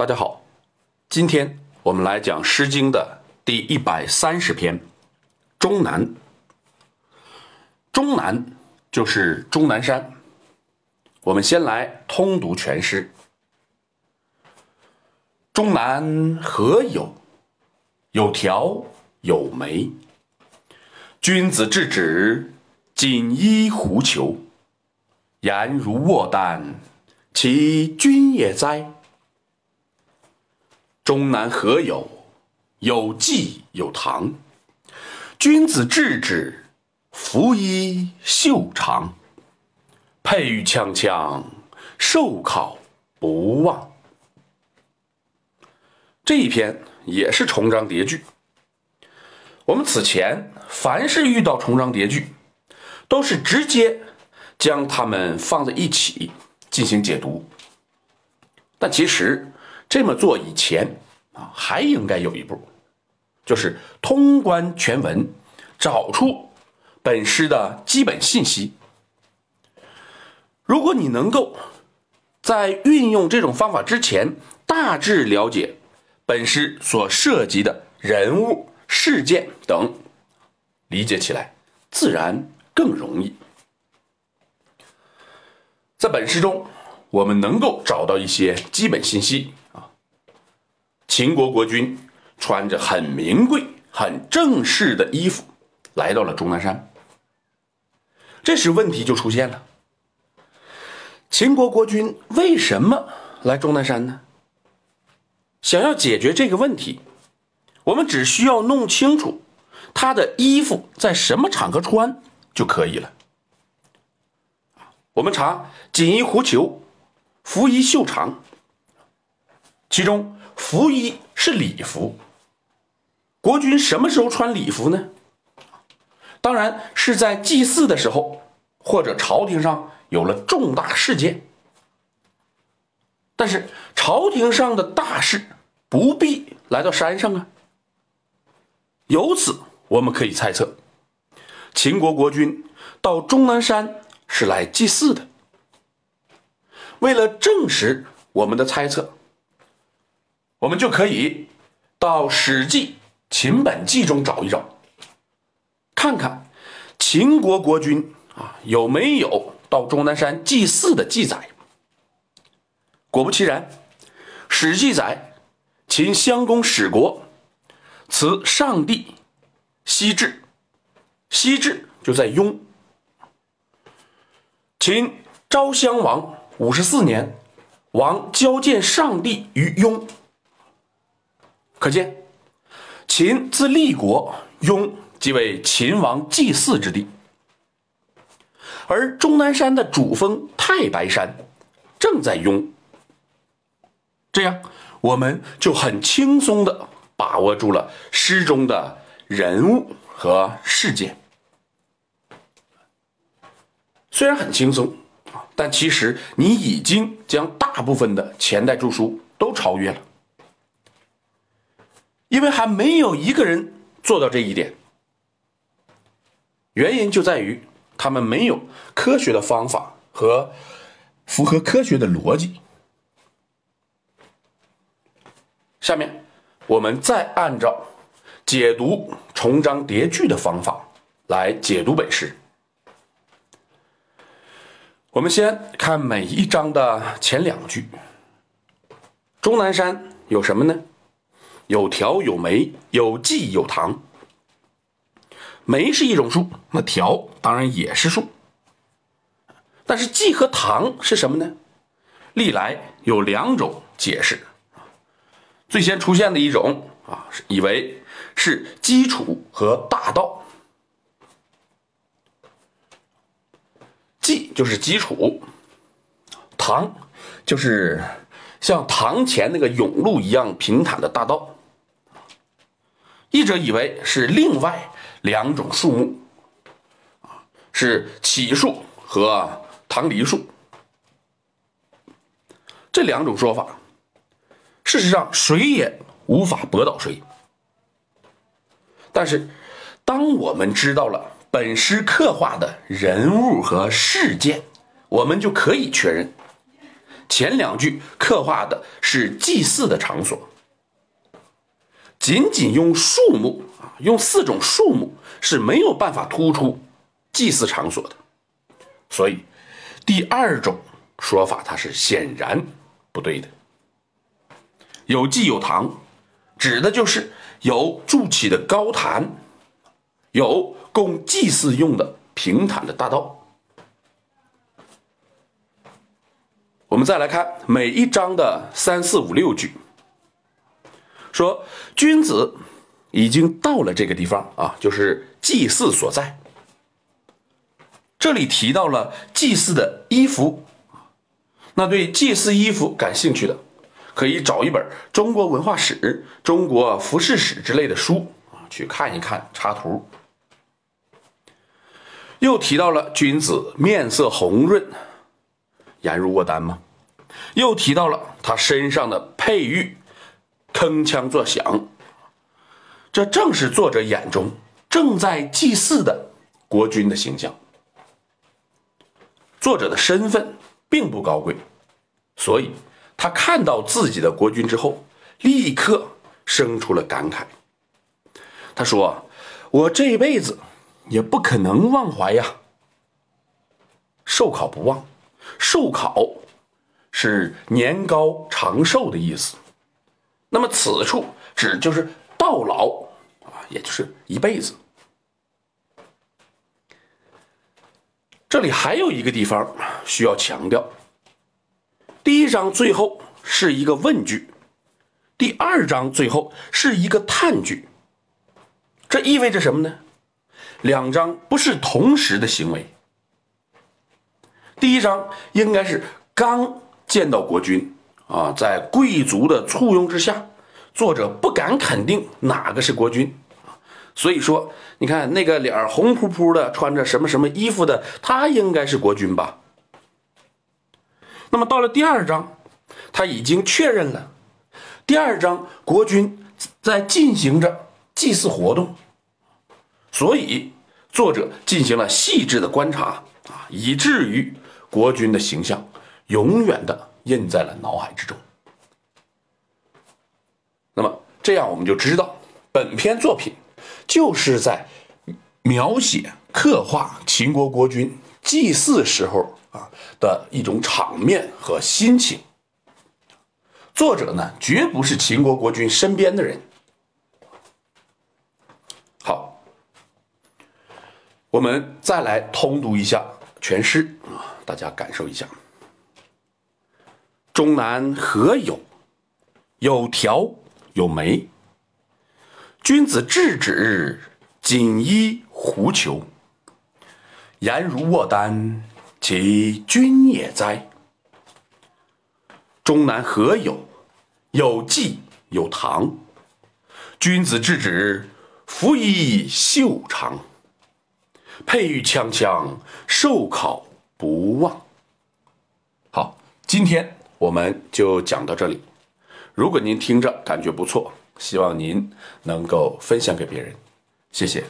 大家好，今天我们来讲《诗经》的第130篇终南。终南就是终南山。我们先来通读全诗。终南何有？有条有眉。君子质止，锦衣狐裘。言如卧诞，其君也哉？终南何有？有纪有堂。君子质止，服衣袖长。佩玉锵锵，寿考不忘。这一篇也是重章叠句。我们此前凡是遇到重章叠句，都是直接将它们放在一起进行解读。但其实这么做以前还应该有一步，就是通观全文，找出本诗的基本信息。如果你能够在运用这种方法之前，大致了解本诗所涉及的人物、事件等，理解起来自然更容易。在本诗中，我们能够找到一些基本信息。秦国国君穿着很名贵、很正式的衣服来到了终南山，这时问题就出现了：秦国国君为什么来终南山呢？想要解决这个问题，我们只需要弄清楚他的衣服在什么场合穿就可以了。我们查锦衣狐裘，服衣袖长，其中服衣是礼服。国君什么时候穿礼服呢？当然是在祭祀的时候，或者朝廷上有了重大事件。但是朝廷上的大事不必来到山上啊。由此我们可以猜测，秦国国君到终南山是来祭祀的。为了证实我们的猜测，我们就可以到《史记·秦本纪》中找一找，看看秦国国君有没有到终南山祭祀的记载。果不其然，史记载秦襄公史国辞上帝西至，西至就在雍。秦昭襄王54年，王交见上帝于雍。可见秦自立国，雍即为秦王祭祀之地。而终南山的主峰太白山正在雍。这样我们就很轻松地把握住了诗中的人物和事件。虽然很轻松，但其实你已经将大部分的前代著书都超越了，因为还没有一个人做到这一点。原因就在于他们没有科学的方法和符合科学的逻辑。下面我们再按照解读重章叠句的方法来解读本诗。我们先看每一章的前两句。终南山有什么呢？有条有眉，有纪有堂。眉是一种树，那条当然也是树。但是纪和堂是什么呢？历来有两种解释。最先出现的一种以为是基础和大道。纪就是基础，堂就是像堂前那个甬路一样平坦的大道。译者以为是另外两种树木，是杞树和棠梨树。这两种说法，事实上谁也无法驳倒谁。但是当我们知道了本诗刻画的人物和事件，我们就可以确认前两句刻画的是祭祀的场所，仅仅用树木啊，用4种树木是没有办法突出祭祀场所的，所以第2种说法它是显然不对的。有祭有堂，指的就是有筑起的高坛，有供祭祀用的平坦的大道。我们再来看每一章的3、4、5、6句，说君子已经到了这个地方啊，就是祭祀所在。这里提到了祭祀的衣服，那对祭祀衣服感兴趣的可以找一本中国文化史、中国服饰史之类的书去看一看插图。又提到了君子面色红润，颜如卧丹吗？又提到了他身上的佩玉铿锵作响，这正是作者眼中正在祭祀的国君的形象。作者的身份并不高贵，所以他看到自己的国君之后，立刻生出了感慨。他说：“我这辈子也不可能忘怀呀。”寿考不忘，寿考是年高长寿的意思，那么此处指就是到老啊，也就是一辈子。这里还有一个地方需要强调，第1章最后是一个问句，第2章最后是一个叹句，这意味着什么呢？2章不是同时的行为。第1章应该是刚见到国君啊，在贵族的簇拥之下，作者不敢肯定哪个是国君，所以说你看那个脸红扑扑的，穿着什么什么衣服的，他应该是国君吧。那么到了第2章，他已经确认了第2章国君在进行着祭祀活动，所以作者进行了细致的观察啊，以至于国君的形象永远的印在了脑海之中。那么这样我们就知道，本篇作品就是在描写刻画秦国国君祭祀时候啊的一种场面和心情。作者呢，绝不是秦国国君身边的人。好，我们再来通读一下全诗啊，大家感受一下。终南何有？有条有眉。君子制止，锦衣狐裘。颜如卧丹，其君也哉。终南何有？有祭有堂。君子制止，服以袖长。佩玉锵锵，寿考不忘。好，今天我们就讲到这里。如果您听着感觉不错，希望您能够分享给别人，谢谢。